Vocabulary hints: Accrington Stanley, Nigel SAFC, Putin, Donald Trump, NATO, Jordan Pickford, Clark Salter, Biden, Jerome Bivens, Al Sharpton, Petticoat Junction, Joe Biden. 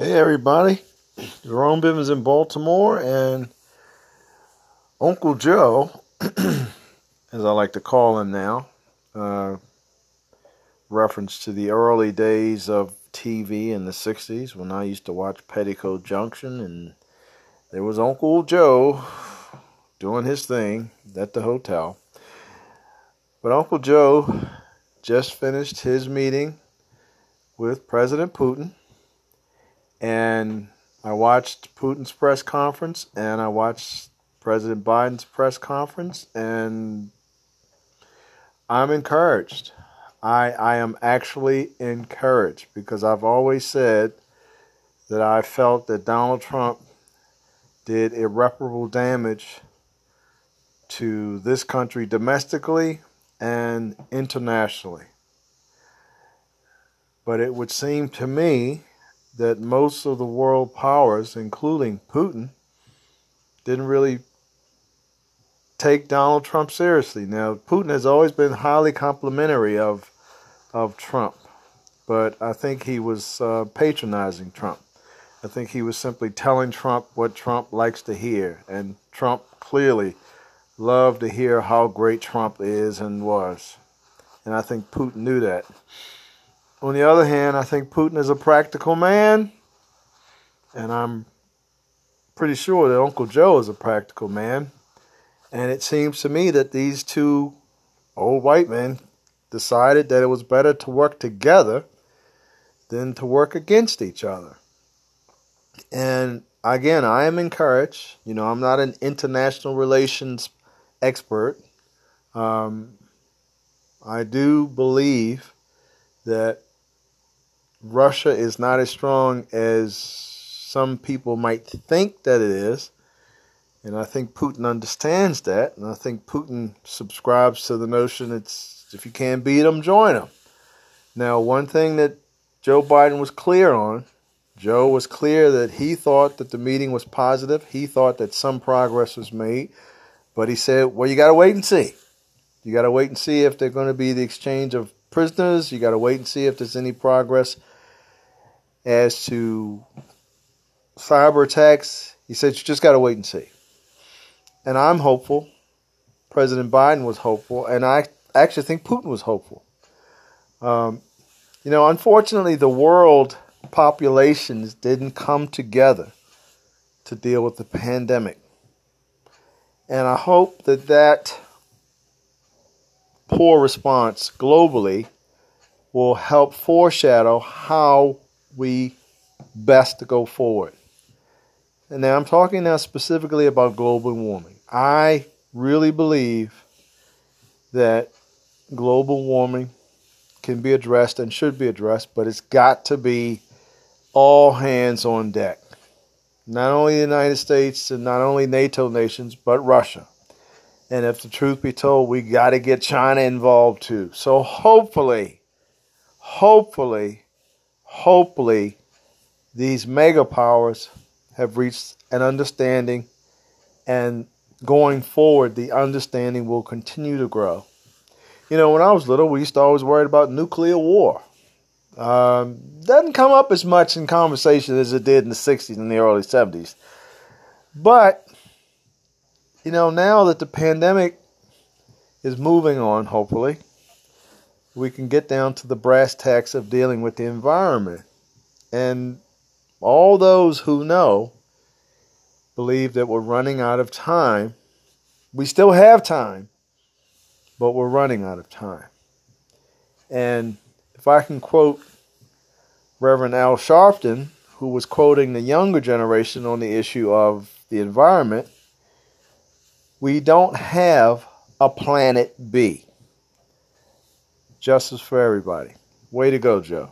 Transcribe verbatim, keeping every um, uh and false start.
Hey everybody, Jerome Bivens in Baltimore, and Uncle Joe, as I like to call him now, uh, reference to the early days of T V in the sixties when I used to watch Petticoat Junction, and there was Uncle Joe doing his thing at the hotel. But Uncle Joe just finished his meeting with President Putin. And I watched Putin's press conference, and I watched President Biden's press conference, and I'm encouraged. I I am actually encouraged because I've always said that I felt that Donald Trump did irreparable damage to this country domestically and internationally. But it would seem to me that most of the world powers, including Putin, didn't really take Donald Trump seriously. Now, Putin has always been highly complimentary of of Trump, but I think he was uh, patronizing Trump. I think he was simply telling Trump what Trump likes to hear, and Trump clearly loved to hear how great Trump is and was, and I think Putin knew that. On the other hand, I think Putin is a practical man, and I'm pretty sure that Uncle Joe is a practical man. And it seems to me that these two old white men decided that it was better to work together than to work against each other. And again, I am encouraged. You know, I'm not an international relations expert. Um, I do believe that Russia is not as strong as some people might think that it is. And I think Putin understands that. And I think Putin subscribes to the notion it's if you can't beat them, join them. Now, one thing that Joe Biden was clear on, Joe was clear that he thought that the meeting was positive. He thought that some progress was made. But he said, well, you got to wait and see. You got to wait and see if they're going to be the exchange of prisoners. You got to wait and see if there's any progress as to cyber attacks. He said, you just got to wait and see. And I'm hopeful. President Biden was hopeful. And I actually think Putin was hopeful. Um, you know, unfortunately, the world populations didn't come together to deal with the pandemic. And I hope that that poor response globally will help foreshadow how we best to go forward. And now I'm talking now specifically about global warming. I really believe that global warming can be addressed and should be addressed, but it's got to be all hands on deck. Not only the United States and not only NATO nations, but Russia. And if the truth be told, we got to get China involved too. So hopefully, hopefully, hopefully, these mega powers have reached an understanding. And going forward, the understanding will continue to grow. You know, when I was little, we used to always worry about nuclear war. Um, doesn't come up as much in conversation as it did in the sixties and the early seventies. But you know, now that the pandemic is moving on, hopefully, we can get down to the brass tacks of dealing with the environment. And all those who know believe that we're running out of time. We still have time, but we're running out of time. And if I can quote Reverend Al Sharpton, who was quoting the younger generation on the issue of the environment, we don't have a planet B. Justice for everybody. Way to go, Joe.